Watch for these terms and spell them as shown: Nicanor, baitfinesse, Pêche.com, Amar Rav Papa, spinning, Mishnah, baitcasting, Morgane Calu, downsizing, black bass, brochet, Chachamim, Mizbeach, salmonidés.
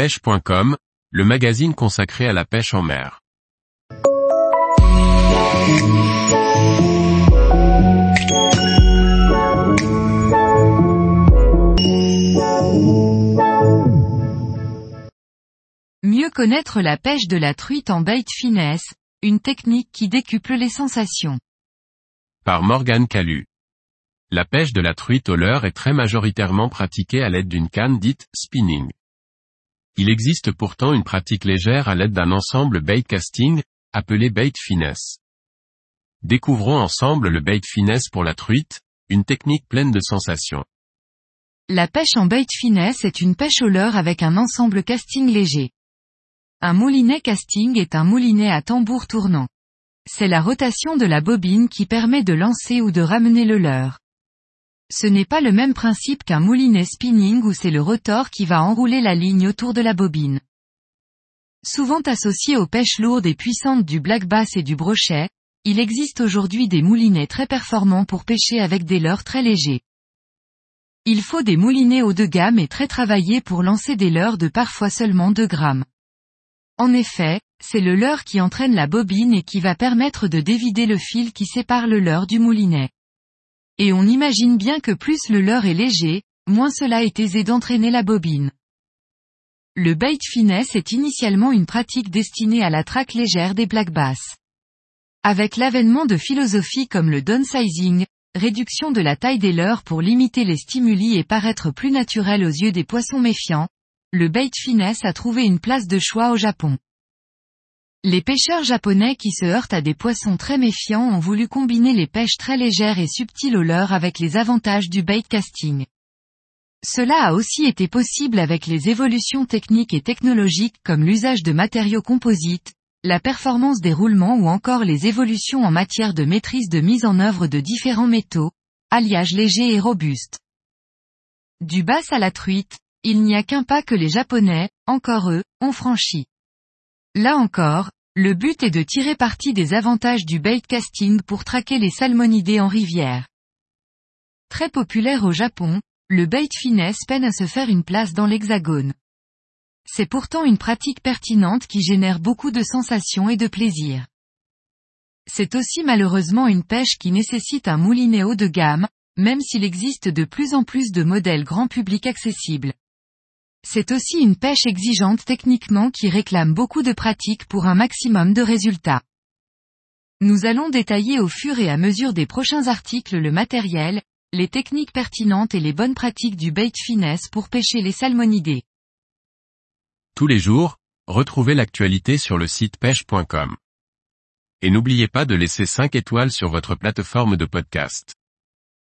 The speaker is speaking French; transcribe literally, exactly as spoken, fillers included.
pêche point com, le magazine consacré à la pêche en mer. Mieux connaître la pêche de la truite en baitfinesse, une technique qui décuple les sensations. Par Morgane Calu. La pêche de la truite au leurre est très majoritairement pratiquée à l'aide d'une canne dite « spinning ». Il existe pourtant une pratique légère à l'aide d'un ensemble baitcasting, appelé baitfinesse. Découvrons ensemble le baitfinesse pour la truite, une technique pleine de sensations. La pêche en baitfinesse est une pêche au leurre avec un ensemble casting léger. Un moulinet casting est un moulinet à tambour tournant. C'est la rotation de la bobine qui permet de lancer ou de ramener le leurre. Ce n'est pas le même principe qu'un moulinet spinning où c'est le rotor qui va enrouler la ligne autour de la bobine. Souvent associé aux pêches lourdes et puissantes du black bass et du brochet, il existe aujourd'hui des moulinets très performants pour pêcher avec des leurres très légers. Il faut des moulinets haut de gamme et très travaillés pour lancer des leurres de parfois seulement deux grammes. En effet, c'est le leurre qui entraîne la bobine et qui va permettre de dévider le fil qui sépare le leurre du moulinet. Et on imagine bien que plus le leurre est léger, moins cela est aisé d'entraîner la bobine. Le baitfinesse est initialement une pratique destinée à la traque légère des black bass. Avec l'avènement de philosophies comme le downsizing, réduction de la taille des leurres pour limiter les stimuli et paraître plus naturel aux yeux des poissons méfiants, le baitfinesse a trouvé une place de choix au Japon. Les pêcheurs japonais qui se heurtent à des poissons très méfiants ont voulu combiner les pêches très légères et subtiles au leurre avec les avantages du baitcasting. Cela a aussi été possible avec les évolutions techniques et technologiques comme l'usage de matériaux composites, la performance des roulements ou encore les évolutions en matière de maîtrise de mise en œuvre de différents métaux, alliage léger et robuste. Du bass à la truite, il n'y a qu'un pas que les Japonais, encore eux, ont franchi. Là encore, le but est de tirer parti des avantages du baitcasting pour traquer les salmonidés en rivière. Très populaire au Japon, le baitfinesse peine à se faire une place dans l'hexagone. C'est pourtant une pratique pertinente qui génère beaucoup de sensations et de plaisir. C'est aussi malheureusement une pêche qui nécessite un moulinet haut de gamme, même s'il existe de plus en plus de modèles grand public accessibles. C'est aussi une pêche exigeante techniquement qui réclame beaucoup de pratique pour un maximum de résultats. Nous allons détailler au fur et à mesure des prochains articles le matériel, les techniques pertinentes et les bonnes pratiques du baitfinesse pour pêcher les salmonidés. Tous les jours, retrouvez l'actualité sur le site pêche point com. Et n'oubliez pas de laisser cinq étoiles sur votre plateforme de podcast.